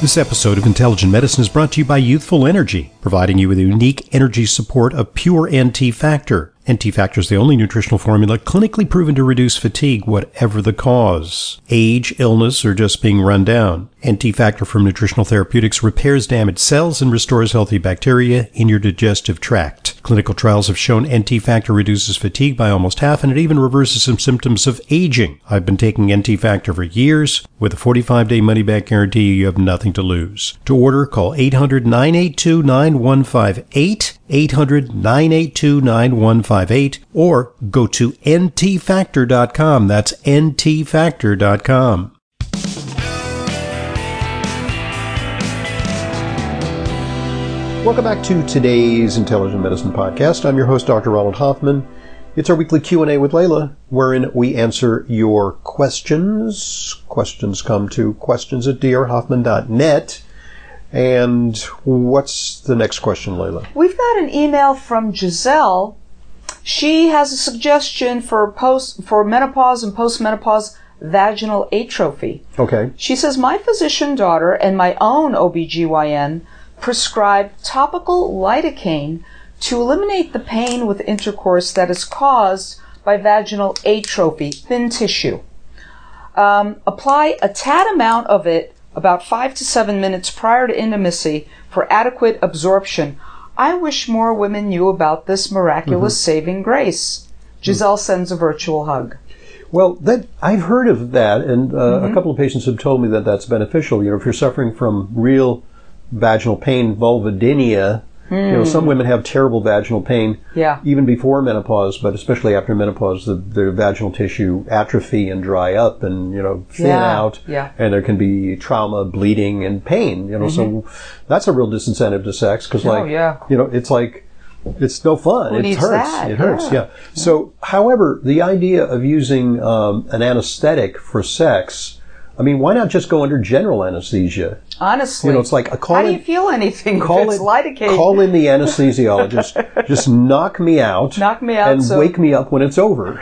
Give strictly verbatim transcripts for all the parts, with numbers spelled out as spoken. This episode of Intelligent Medicine is brought to you by Youthful Energy, providing you with the unique energy support of Pure N T Factor. N T Factor is the only nutritional formula clinically proven to reduce fatigue, whatever the cause, age, illness, or just being run down. N T Factor from Nutritional Therapeutics repairs damaged cells and restores healthy bacteria in your digestive tract. Clinical trials have shown N T Factor reduces fatigue by almost half, and it even reverses some symptoms of aging. I've been taking N T Factor for years. With a forty-five day money-back guarantee, you have nothing to lose. To order, call eight hundred, nine eight two, nine one five eight, eight hundred, nine eight two, nine one five eight, or go to N T factor dot com. That's N T factor dot com. Welcome back to today's Intelligent Medicine Podcast. I'm your host, Doctor Ronald Hoffman. It's our weekly Q and A with Leyla, wherein we answer your questions. Questions come to questions at d r hoffman dot net. And what's the next question, Leyla? We've got an email from Giselle. She has a suggestion for post for menopause and postmenopause vaginal atrophy. Okay. She says, my physician daughter and my own O B G Y N prescribed topical lidocaine to eliminate the pain with intercourse that is caused by vaginal atrophy, thin tissue. Um, apply a tad amount of it about five to seven minutes prior to intimacy for adequate absorption. I wish more women knew about this miraculous mm-hmm. saving grace. Giselle mm-hmm. sends a virtual hug. Well, that I've heard of that, and uh, mm-hmm. a couple of patients have told me that that's beneficial. You know, if you're suffering from real vaginal pain, vulvodynia, mm. you know, some women have terrible vaginal pain yeah. even before menopause, but especially after menopause, the, their vaginal tissue atrophy and dry up and, you know, thin yeah. out, yeah. and there can be trauma, bleeding, and pain, you know, mm-hmm. so that's a real disincentive to sex, because, like, oh, yeah. you know, it's like, it's no fun. Who it hurts. That? It hurts, yeah. yeah. So, however, the idea of using um, an anesthetic for sex, I mean, why not just go under general anesthesia? Honestly. You know, it's like, a call how do you feel anything if it's lidocaine? Call in the anesthesiologist. Just knock me out. Knock me out. And so. Wake me up when it's over.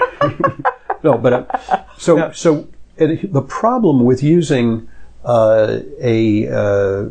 no, but, uh, so, no. so it, the problem with using uh, a uh, uh,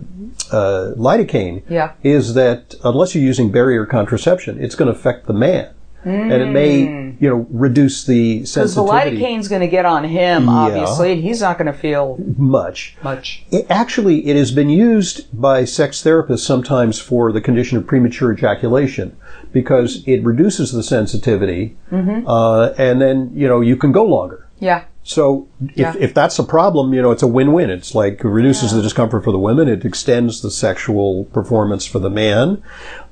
lidocaine yeah. is that unless you're using barrier contraception, it's going to affect the man. Mm. And it may, you know, reduce the sensitivity. Because the lidocaine's going to get on him, yeah. obviously, and he's not going to feel much. Much. It, actually, it has been used by sex therapists sometimes for the condition of premature ejaculation, because it reduces the sensitivity, mm-hmm. uh, and then, you know, you can go longer. Yeah. So if, yeah. if that's a problem, you know, it's a win-win. It's like it reduces yeah. the discomfort for the women. It extends the sexual performance for the man.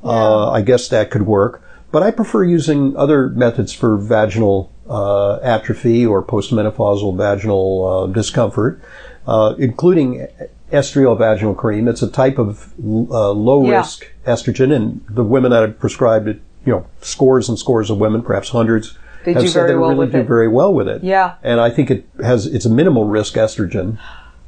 Yeah. Uh, I guess that could work. But I prefer using other methods for vaginal uh, atrophy or postmenopausal vaginal uh, discomfort, uh, including estriol vaginal cream. It's a type of uh, low-risk yeah. estrogen, and the women that have prescribed it, you know, scores and scores of women, perhaps hundreds, they have do said very they well really with do it. very well with it. Yeah. And I think it has it's a minimal-risk estrogen.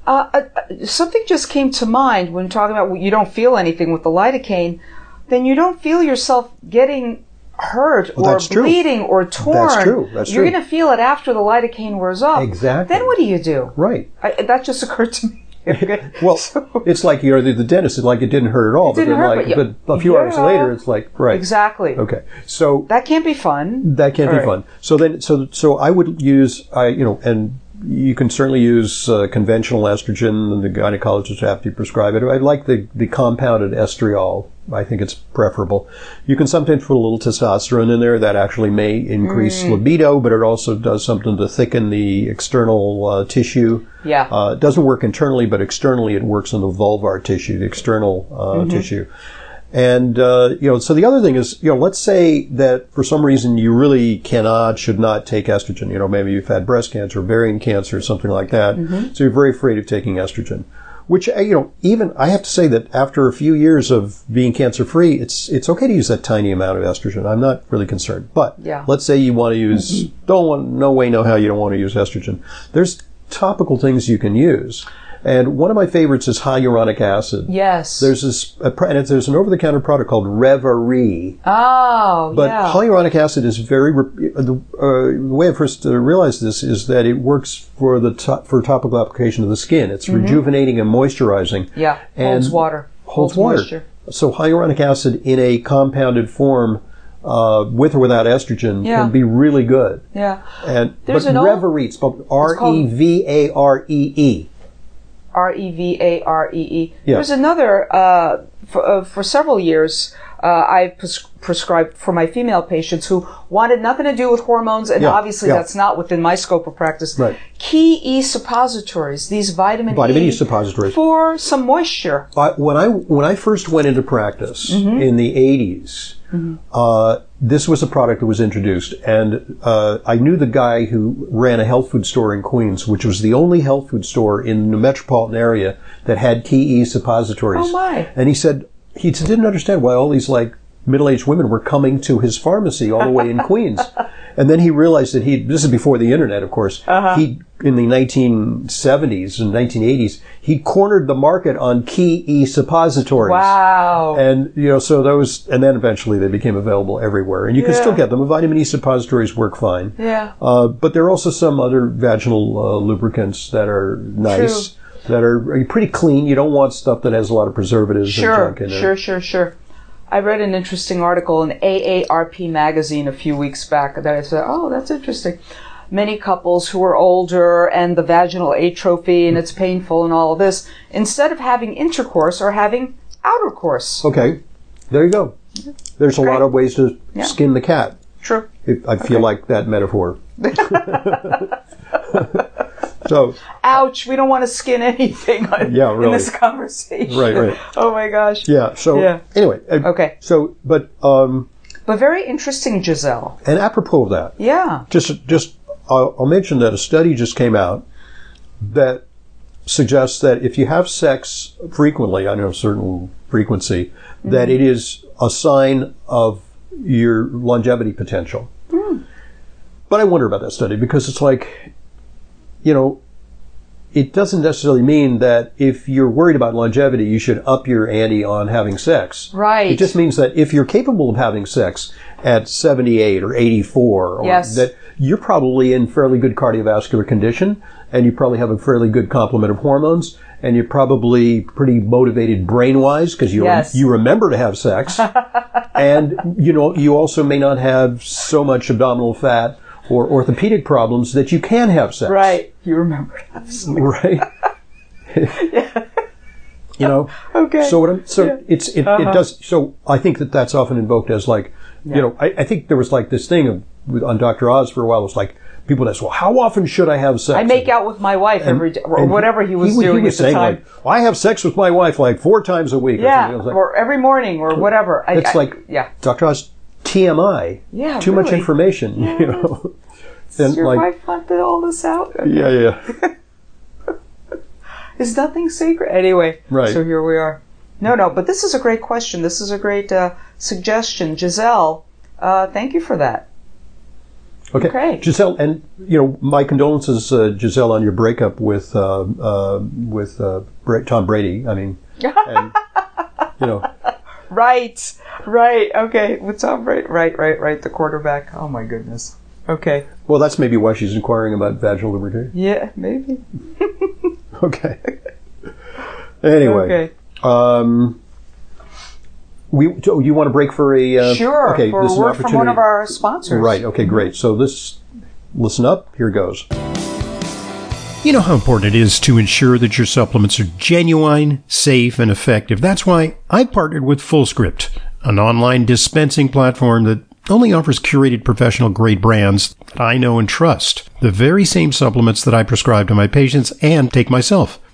Uh, uh, something just came to mind when talking about well, you don't feel anything with the lidocaine, then you don't feel yourself getting hurt well, or bleeding true. or torn. That's true. That's You're true. going to feel it after the lidocaine wears off. Exactly. Then what do you do? Right. I, that just occurred to me. well, so. It's like you're the dentist. It's like it didn't hurt at all. It but didn't hurt, like, but, you, but a few yeah. hours later, it's like right. Exactly. Okay. So that can't be fun. That can't all be right. fun. So then, so so I would use I you know and. You can certainly use uh, conventional estrogen, and the gynecologists have to prescribe it. I like the, the compounded estriol. I think it's preferable. You can sometimes put a little testosterone in there. That actually may increase mm. libido, but it also does something to thicken the external uh, tissue. Yeah. Uh, it doesn't work internally, but externally it works on the vulvar tissue, the external uh, mm-hmm. tissue. And, uh, you know, so the other thing is, you know, let's say that for some reason you really cannot, should not take estrogen. You know, maybe you've had breast cancer, ovarian cancer, something like that. Mm-hmm. So you're very afraid of taking estrogen. Which, you know, even, I have to say that after a few years of being cancer-free, it's it's okay to use that tiny amount of estrogen. I'm not really concerned. But yeah. let's say you want to use, mm-hmm. don't want, no way, no how you don't want to use estrogen. There's topical things you can use. And one of my favorites is hyaluronic acid. Yes. There's this, and it's, there's an over-the-counter product called Revaree. Oh, but yeah. But hyaluronic acid is very, the, uh, the way I first realized this is that it works for the to, for topical application to the skin. It's mm-hmm. rejuvenating and moisturizing. Yeah, holds water. Holds, holds water. Moisture. So hyaluronic acid in a compounded form, uh, with or without estrogen, yeah. can be really good. Yeah. And there's but an Revaree, it's spelled R E V A R E E. R E V A R E E. Yeah. There's another, uh, for, uh, for several years, uh, I pres- prescribed for my female patients who wanted nothing to do with hormones, and yeah. obviously yeah. that's not within my scope of practice. Right. Key E suppositories, these vitamin, vitamin E, E suppositories for some moisture. I, when I when I first went into practice mm-hmm. in the eighties, mm-hmm. uh, this was a product that was introduced, and uh, I knew the guy who ran a health food store in Queens, which was the only health food store in the metropolitan area that had Key E suppositories. Oh my! And he said he didn't understand why all these like middle-aged women were coming to his pharmacy all the way in Queens, and then he realized that he. This is before the internet, of course. Uh-huh. He in the nineteen seventies and nineteen eighties, he cornered the market on Key E suppositories. Wow! And you know, so those, and then eventually they became available everywhere, and you yeah. can still get them. The vitamin E suppositories work fine. Yeah. Uh, but there are also some other vaginal uh, lubricants that are nice. True. That are pretty clean. You don't want stuff that has a lot of preservatives sure, and junk in it. Sure, sure, sure. I read an interesting article in A A R P magazine a few weeks back that I said, oh, that's interesting. Many couples who are older and the vaginal atrophy and it's painful and all of this, instead of having intercourse, are having outer course. Okay. There you go. There's a Great. lot of ways to yeah. skin the cat. Sure. If I okay. feel like that metaphor. So, ouch, we don't want to skin anything on, yeah, really. in this conversation. Right, right. Oh my gosh. Yeah, so yeah. anyway. I, okay. So, but... Um, but very interesting, Giselle. And apropos of that. Yeah. Just, just I'll, I'll mention that a study just came out that suggests that if you have sex frequently, I know a certain frequency, mm-hmm. that it is a sign of your longevity potential. Mm. But I wonder about that study because it's like... You know, it doesn't necessarily mean that if you're worried about longevity, you should up your ante on having sex. Right. It just means that if you're capable of having sex at seventy-eight or eighty-four, or yes. that you're probably in fairly good cardiovascular condition, and you probably have a fairly good complement of hormones, and you're probably pretty motivated brain-wise because you yes. you remember to have sex, and you know you also may not have so much abdominal fat. Or orthopedic problems that you can have sex. Right. You remember to have sex. Right. yeah. You know? Okay. So, what I'm, so yeah. it's, it, uh-huh. it does, so I think that that's often invoked as like, yeah. you know, I, I think there was like this thing of, on Doctor Oz for a while, it was like, people ask, well, how often should I have sex? I make out with my wife and, every day, or whatever he was he, doing he was at the time. Like, well, I have sex with my wife like four times a week. Yeah, or, like, or every morning or whatever. It's I, like, I, yeah. Doctor Oz, T M I, yeah, too really. much information, yeah. you know. Does your like, wife planted all this out? Okay. Yeah, yeah. It's nothing sacred. Anyway, right. So here we are. No, no, but this is a great question. This is a great uh, suggestion. Giselle, uh, thank you for that. Okay. okay. Giselle, and, you know, my condolences, uh, Giselle, on your breakup with uh, uh, with uh, Bra- Tom Brady. I mean, and, you know. Right, right, okay. What's up? Right, right, right, right. The quarterback. Oh my goodness. Okay. Well, that's maybe why she's inquiring about vaginal lubrication. Yeah, maybe. okay. Anyway. Okay. Um, we. Oh, you want to break for a? Uh, sure. Okay. For this a is word an opportunity. From one of our sponsors. Right. Okay. Great. So this. Listen up. Here goes. You know how important it is to ensure that your supplements are genuine, safe, and effective. That's why I partnered with Fullscript, an online dispensing platform that only offers curated professional-grade brands that I know and trust. The very same supplements that I prescribe to my patients and take myself.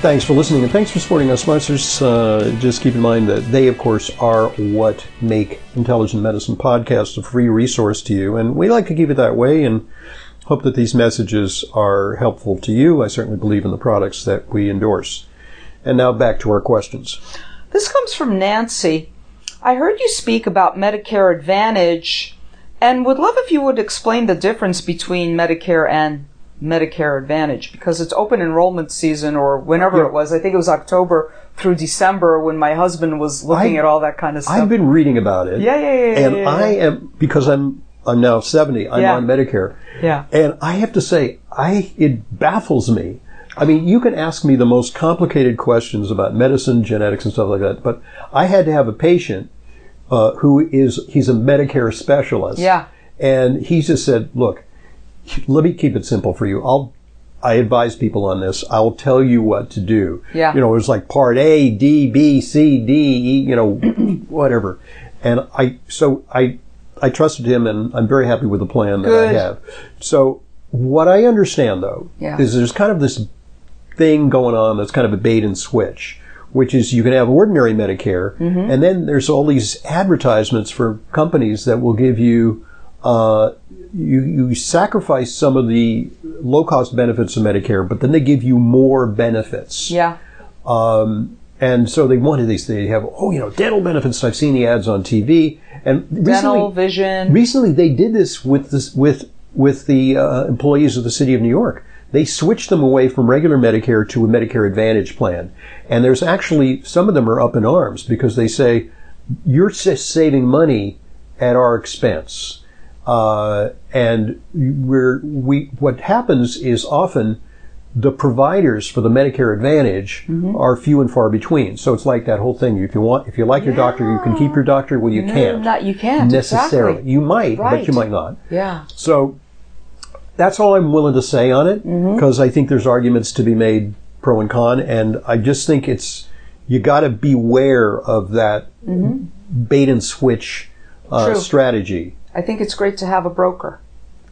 Thanks for listening, and thanks for supporting our sponsors. Uh, just keep in mind that they, of course, are what make Intelligent Medicine Podcast a free resource to you, and we like to keep it that way and hope that these messages are helpful to you. I certainly believe in the products that we endorse. And now back to our questions. This comes from Nancy. I heard you speak about Medicare Advantage and would love if you would explain the difference between Medicare and Medicare Advantage, because it's open enrollment season, or whenever it was. I think it was October through December when my husband was looking I, at all that kind of stuff. I've been reading about it. Yeah, yeah, yeah. And yeah, yeah. I am, because I'm I'm now seventy, I'm yeah. on Medicare. Yeah. And I have to say, I it baffles me. I mean, you can ask me the most complicated questions about medicine, genetics, and stuff like that, but I had to have a patient uh, who is, he's a Medicare specialist. Yeah. And he just said, look, let me keep it simple for you. I'll, I advise people on this. I'll tell you what to do. Yeah. You know, it was like part A, D, B, C, D, E, you know, whatever. And I, so I, I trusted him, and I'm very happy with the plan that Good. I have. So what I understand though, yeah. is there's kind of this thing going on that's kind of a bait and switch, which is you can have ordinary Medicare, mm-hmm. and then there's all these advertisements for companies that will give you, uh, You, you sacrifice some of the low-cost benefits of Medicare, but then they give you more benefits. Yeah. Um, and so they wanted these. They have, oh, you know, dental benefits. I've seen the ads on T V. And recently, dental, vision. Recently, they did this with this, with with the uh, employees of the city of New York. They switched them away from regular Medicare to a Medicare Advantage plan. And there's actually, some of them are up in arms because they say, you're just saving money at our expense. Uh, and we're, we, what happens is often the providers for the Medicare Advantage mm-hmm. are few and far between. So it's like that whole thing. If you want, if you like your yeah. doctor, you can keep your doctor. Well, you no, can't. Not, you can't. Necessarily. Exactly. You might, right. but you might not. Yeah. So that's all I'm willing to say on it, because mm-hmm. I think there's arguments to be made pro and con. And I just think it's, you gotta beware of that mm-hmm. bait and switch uh, strategy. I think it's great to have a broker,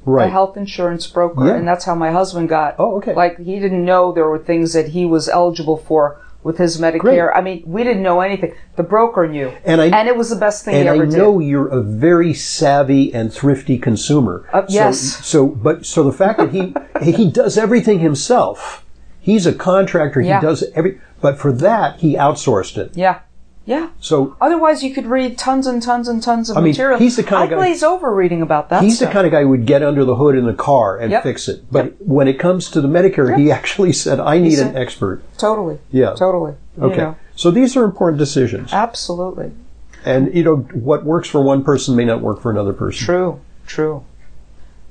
right. a health insurance broker, yeah. and that's how my husband got. Oh, okay. Like, he didn't know there were things that he was eligible for with his Medicare. Great. I mean, we didn't know anything. The broker knew, and, I, and it was the best thing he ever did. And I know did. You're a very savvy and thrifty consumer. Uh, so, yes. So, but so the fact that he he does everything himself. He's a contractor. Yeah. He does every. But for that, he outsourced it. Yeah. Yeah. So otherwise, you could read tons and tons and tons of I mean, material. He's the kind of guy, I glaze over reading about that. He's stuff. The kind of guy who would get under the hood in the car and yep. fix it. But yep. when it comes to the Medicare, yep. he actually said, "I need said, an expert." Totally. Yeah. Totally. Okay. You know. So these are important decisions. Absolutely. And you know what works for one person may not work for another person. True. True.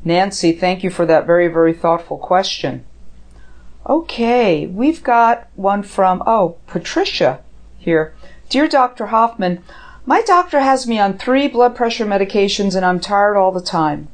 Nancy, thank you for that very, very thoughtful question. Okay, we've got one from oh Patricia here. Dear Doctor Hoffman, my doctor has me on three blood pressure medications and I'm tired all the time.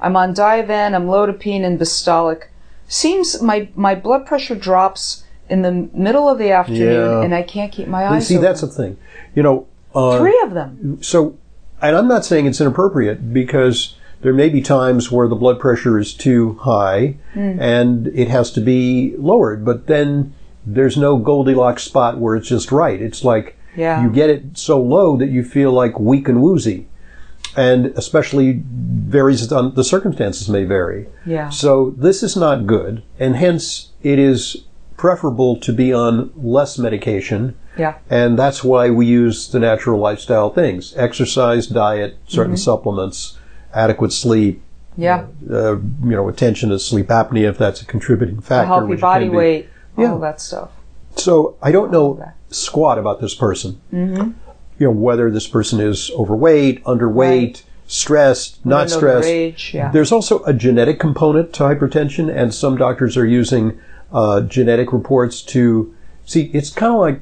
I'm on Diavan, amlodipine, and Bistolic. Seems my, my blood pressure drops in the middle of the afternoon yeah. and I can't keep my eyes see, open. See, that's the thing. You know, uh, three of them. So, and I'm not saying it's inappropriate, because there may be times where the blood pressure is too high mm. and it has to be lowered, but then there's no Goldilocks spot where it's just right. It's like, yeah. you get it so low that you feel like weak and woozy, and especially varies on the circumstances may vary. Yeah. So this is not good, and hence it is preferable to be on less medication. Yeah. And that's why we use the natural lifestyle things: exercise, diet, certain mm-hmm. supplements, adequate sleep. Yeah. Uh, you know, attention to sleep apnea if that's a contributing factor. A healthy which body be, weight, yeah. all that stuff. So I don't know squat about this person. Mm-hmm. You know, whether this person is overweight, underweight, right. stressed, not stressed. Age, yeah. There's also a genetic component to hypertension, and some doctors are using uh, genetic reports to see. It's kind of like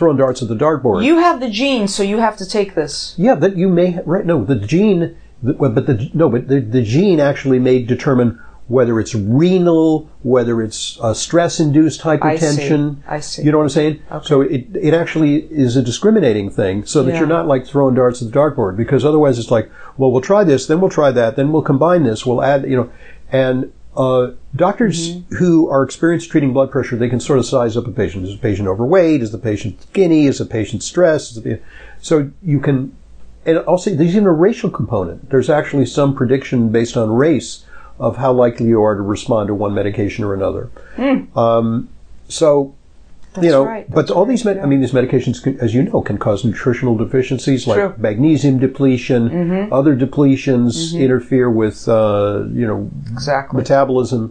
throwing darts at the dartboard. You have the gene, so you have to take this. Yeah, that you may, right, no, the gene, but the, no, but the, the gene actually may determine whether it's renal, whether it's uh, stress-induced hypertension. I see. I see. You know what I'm saying? Okay. So it, it actually is a discriminating thing so that yeah. you're not like throwing darts at the dartboard, because otherwise it's like, well, we'll try this, then we'll try that, then we'll combine this, we'll add, you know, and Uh, doctors mm-hmm. who are experienced treating blood pressure, they can sort of size up a patient. Is the patient overweight? Is the patient skinny? Is the patient stressed? Is the, so you can, and also there's even a racial component. There's actually some prediction based on race of how likely you are to respond to one medication or another. Mm. Um, so, That's you know, right. but That's all right. these, med- yeah. I mean, these medications, can, as you know, can cause nutritional deficiencies like True. magnesium depletion, mm-hmm. other depletions mm-hmm. interfere with, uh, you know, exactly. metabolism.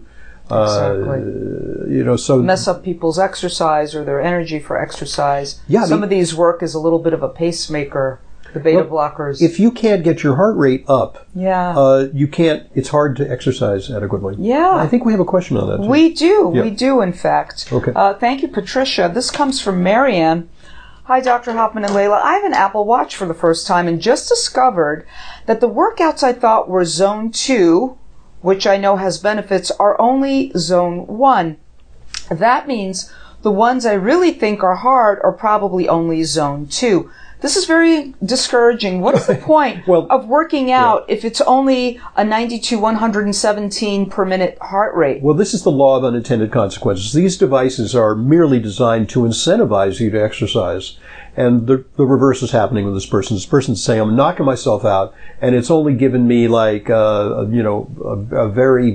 Exactly. Uh, you know, so mess up people's exercise or their energy for exercise. Yeah, Some I mean, of these work as a little bit of a pacemaker. The beta well, blockers. If you can't get your heart rate up, yeah. uh, you can't, it's hard to exercise adequately. Yeah. I think we have a question on that, too. We do. Yeah. We do, in fact. Okay. Uh, thank you, Patricia. This comes from Marianne. Hi, Doctor Hoffman and Leyla. I have an Apple Watch for the first time and just discovered that the workouts I thought were zone two, which I know has benefits, are only zone one. That means the ones I really think are hard are probably only zone two. This is very discouraging. What's the point well, of working out yeah. if it's only a ninety-two, one seventeen per minute heart rate? Well, this is the law of unintended consequences. These devices are merely designed to incentivize you to exercise. And the, the reverse is happening with this person. This person's saying, I'm knocking myself out, and it's only given me like, uh, you know, a, a very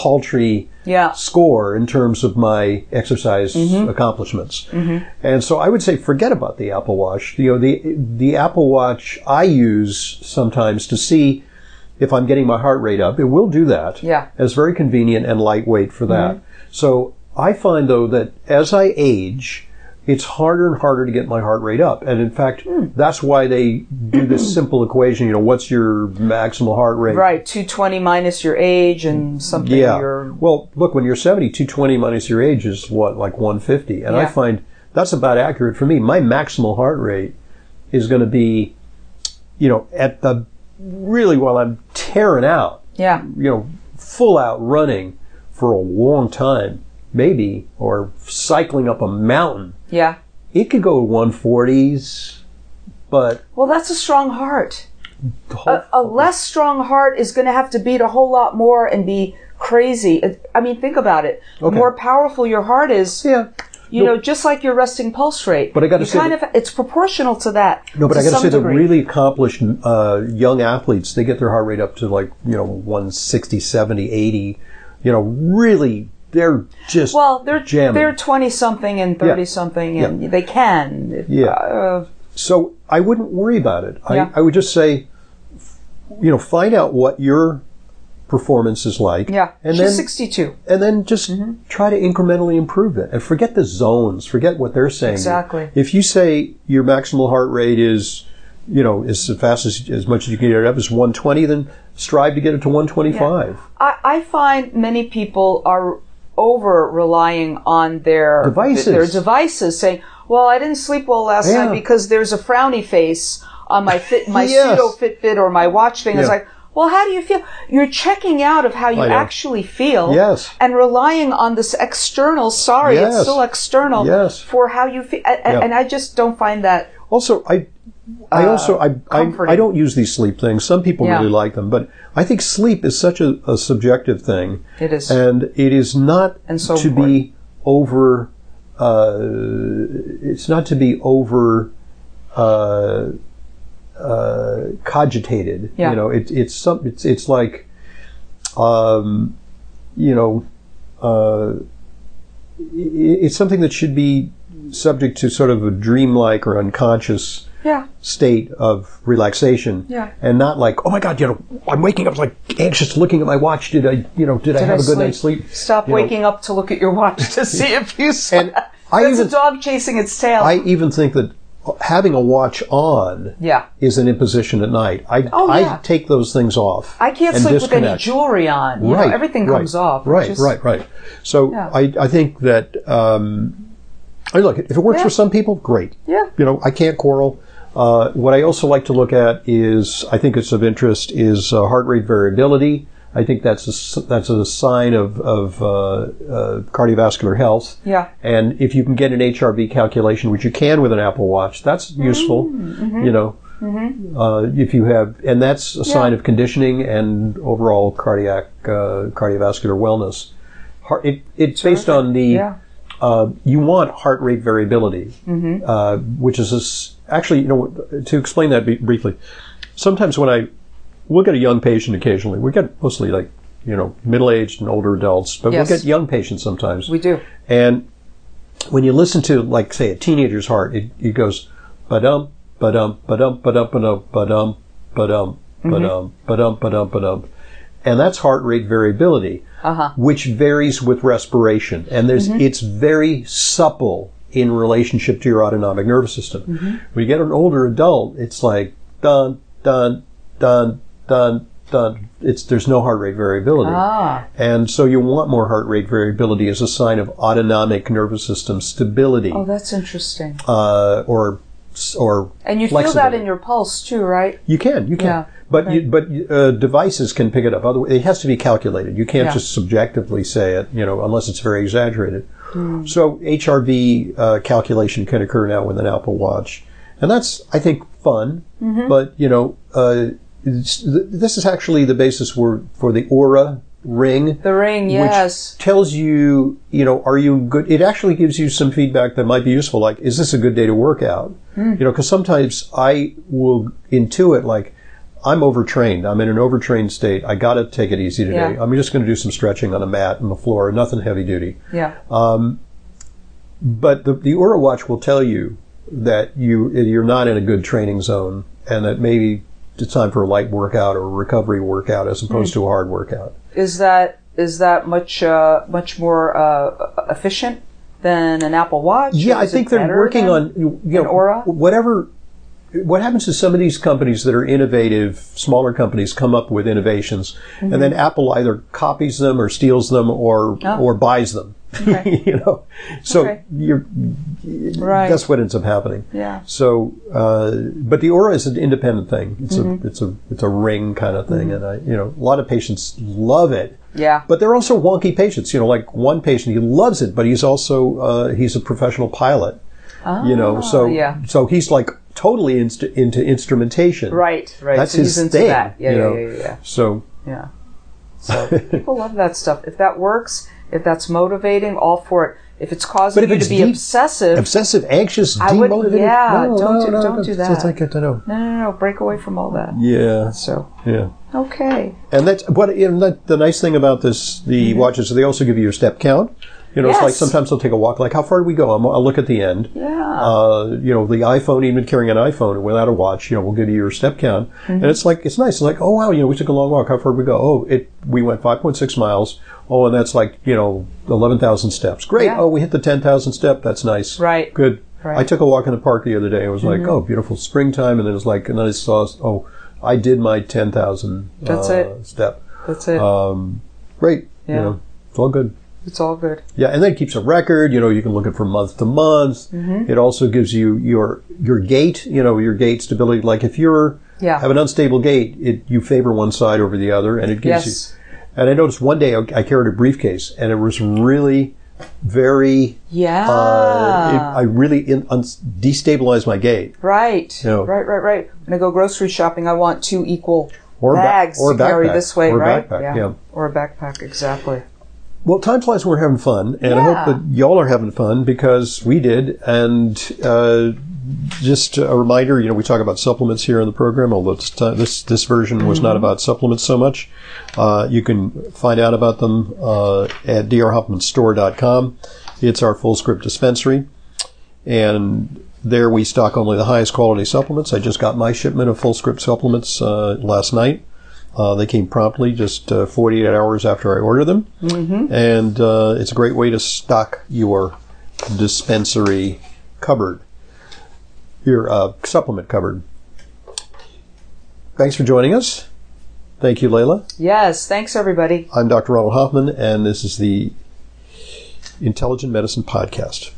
paltry yeah. score in terms of my exercise mm-hmm. accomplishments. Mm-hmm. And so I would say forget about the Apple Watch. You know, the, the Apple Watch I use sometimes to see if I'm getting my heart rate up. It will do that. Yeah. It's very convenient and lightweight for that. Mm-hmm. So I find, though, that as I age, it's harder and harder to get my heart rate up. And in fact, mm. that's why they do this simple equation, you know, what's your maximal heart rate? Right, two twenty minus your age and something. Yeah. Your... Well, look, when you're seventy, two twenty minus your age is what, like one fifty. And yeah. I find that's about accurate for me. My maximal heart rate is going to be, you know, at the, really while I'm tearing out, yeah. you know, full out running for a long time, maybe, or cycling up a mountain. Yeah. It could go to one forties, but... Well, that's a strong heart. A, a less strong heart is going to have to beat a whole lot more and be crazy. I mean, think about it. Okay. The more powerful your heart is, yeah. you no, know, just like your resting pulse rate. But I got to say... Kind that, of, it's proportional to that. No, but to I got to say degree. that really accomplished uh, young athletes, they get their heart rate up to like, you know, one sixty, seventy, eighty, you know, really... They're just well. They're jamming. They're twenty something and thirty yeah. something, and yeah. they can. Yeah. Uh, so I wouldn't worry about it. I, yeah. I would just say, you know, find out what your performance is like. Yeah. And She's then, sixty-two. And then just mm-hmm. try to incrementally improve it, and forget the zones. Forget what they're saying. Exactly. If you say your maximal heart rate is, you know, as fast as as much as you can get it up is one twenty, then strive to get it to one twenty-five. Yeah. I, I find many people are over-relying on their devices. Th- their devices, saying, well, I didn't sleep well last yeah. night because there's a frowny face on my fit, my yes. pseudo-Fitbit or my watch thing. Yeah. It's like, well, how do you feel? You're checking out of how you actually feel yes. and relying on this external, sorry, yes. it's still external, yes. for how you feel. And, yeah. and I just don't find that Also, I I also, uh, I, I I don't use these sleep things. Some people yeah. really like them, but I think sleep is such a, a subjective thing. It is. And it is not and so to important. be over, uh, it's not to be over uh, uh, cogitated. Yeah. You know, it, it's, some, it's, it's like, um, you know, uh, it, it's something that should be subject to sort of a dreamlike or unconscious yeah. state of relaxation, yeah. and not like, oh my God, you know, I'm waking up like anxious, looking at my watch. Did I, you know, did, did I have I a good sleep? night's sleep? Stop you waking know. up to look at your watch to see if you slept. It's a dog chasing its tail. I even think that having a watch on yeah. is an imposition at night. I oh, yeah. I take those things off. I can't sleep disconnect. with any jewelry on. You right, know, everything right, comes off. Right, just, right, right. So yeah. I I think that. Um, I mean, look, if it works yeah. for some people, great. Yeah. You know, I can't quarrel. Uh, what I also like to look at is, I think it's of interest, is uh, heart rate variability. I think that's a, that's a sign of, of uh, uh, cardiovascular health. Yeah. And if you can get an H R V calculation, which you can with an Apple Watch, that's useful, mm-hmm. you know. Mm-hmm. Uh, if you have, and that's a sign yeah. of conditioning and overall cardiac, uh, cardiovascular wellness. Heart, it, it's based Perfect. on the, yeah. uh, you want heart rate variability, mm-hmm. uh, which is this, actually, you know, to explain that b- briefly, sometimes when I, we'll get a young patient occasionally. We get mostly like, you know, middle-aged and older adults, but yes. we'll get young patients sometimes. We do. And when you listen to, like, say, a teenager's heart, it, it goes, ba-dum, ba-dum, ba-dum, ba-dum, ba-dum, ba-dum, ba-dum, ba-dum, ba-dum, ba-dum, ba-dum. And that's heart rate variability, uh-huh. which varies with respiration. And there's mm-hmm. it's very supple in relationship to your autonomic nervous system. Mm-hmm. When you get an older adult, it's like, dun, dun, dun, Done, done. It's there's no heart rate variability, ah. and so you want more heart rate variability as a sign of autonomic nervous system stability. Oh, that's interesting. Uh, or, or and you feel that in your pulse too, right? You can, you can, yeah. but okay. you, but uh, devices can pick it up. Otherwise, it has to be calculated. You can't yeah. just subjectively say it, you know, unless it's very exaggerated. Mm. So H R V uh, calculation can occur now with an Apple Watch, and that's I think fun. Mm-hmm. But you know. Uh, This is actually the basis for, for the Oura ring. The ring, yes. Which tells you, you know, are you good? It actually gives you some feedback that might be useful, like, is this a good day to work out? Mm. You know, because sometimes I will intuit, like, I'm overtrained. I'm in an overtrained state. I got to take it easy today. Yeah. I'm just going to do some stretching on a mat on the floor, nothing heavy duty. Yeah. Um, but the, the Oura watch will tell you that you, you're not in a good training zone and that maybe it's time for a light workout or a recovery workout as opposed mm-hmm. to a hard workout. Is that is that much uh, much more uh, efficient than an Apple Watch? Yeah, I think they're working on you know, Oura? whatever. What happens is some of these companies that are innovative, smaller companies, come up with innovations, mm-hmm. and then Apple either copies them or steals them or oh. or buys them. Okay. you know, so okay. you're right. That's what ends up happening. Yeah. So, uh, but the Oura is an independent thing. It's mm-hmm. a it's a it's a ring kind of thing, mm-hmm. and I you know a lot of patients love it. Yeah. But they're also wonky patients. You know, like one patient, he loves it, but he's also uh, he's a professional pilot. Oh, you know, so yeah. so he's like totally inst- into instrumentation. Right. Right. That's so his he's into thing. That. Yeah, you know? yeah. Yeah. Yeah. So. Yeah. So people love that stuff. If that works. If that's motivating, all for it. If it's causing if you it's to be deep, obsessive, obsessive, anxious, demotivated, yeah, no, don't no, do, no, don't no, do that. It's like I don't know. No, no, no, break away from all that. Yeah. So yeah. Okay. And that's what you know, the nice thing about this. The mm-hmm. watches, they also give you a step count. You know, yes. it's like sometimes they'll take a walk. Like, how far do we go? I'm, I'll look at the end. Yeah. Uh, you know, the iPhone, even carrying an iPhone without a watch, you know, will give you your step count. Mm-hmm. And it's like, it's nice. It's like, oh, wow, you know, we took a long walk. How far did we go? Oh, it, we went five point six miles. Oh, and that's like, you know, eleven thousand steps. Great. Yeah. Oh, we hit the ten thousand step. That's nice. Right. Good. Right. I took a walk in the park the other day. It was mm-hmm. like, oh, beautiful springtime. And then it was like, and then I saw, oh, I did my ten thousand uh, That's it. Step. That's it. Um, great. Yeah. You know, it's all good. It's all good. Yeah, and then it keeps a record. You know, you can look at from month to month. Mm-hmm. It also gives you your your gait. You know, your gait stability. Like if you're yeah. have an unstable gait, it you favor one side over the other, and it gives yes. you. And I noticed one day I carried a briefcase, and it was really very yeah. Uh, it, I really in, un, destabilized my gait. Right. You know, right. Right. Right. When I go grocery shopping, I want two equal or bags ba- or to carry this way, or right? Backpack, yeah. yeah. Or a backpack, exactly. Well, time flies when we're having fun, and yeah. I hope that y'all are having fun because we did. And uh, just a reminder, you know, we talk about supplements here on the program, although this time, this, this version was mm-hmm. not about supplements so much. Uh, you can find out about them uh, at d r hoffman store dot com. It's our Fullscript dispensary, and there we stock only the highest quality supplements. I just got my shipment of Fullscript supplements uh, last night. Uh, they came promptly, just uh, forty-eight hours after I ordered them. Mm-hmm. And uh, it's a great way to stock your dispensary cupboard, your uh, supplement cupboard. Thanks for joining us. Thank you, Leyla. Yes, thanks, everybody. I'm Doctor Ronald Hoffman, and this is the Intelligent Medicine Podcast.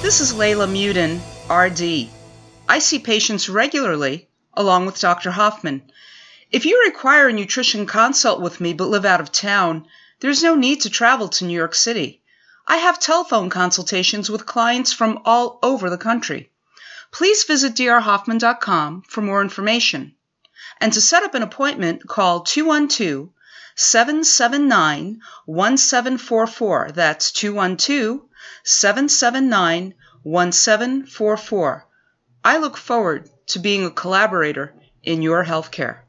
This is Leyla Mudin, R D. I see patients regularly, along with Doctor Hoffman. If you require a nutrition consult with me but live out of town, there's no need to travel to New York City. I have telephone consultations with clients from all over the country. Please visit d r hoffman dot com for more information. And to set up an appointment, call two one two, seven seven nine, one seven four four. That's two one two, seven seven nine, one seven four four. I look forward to being a collaborator in your healthcare.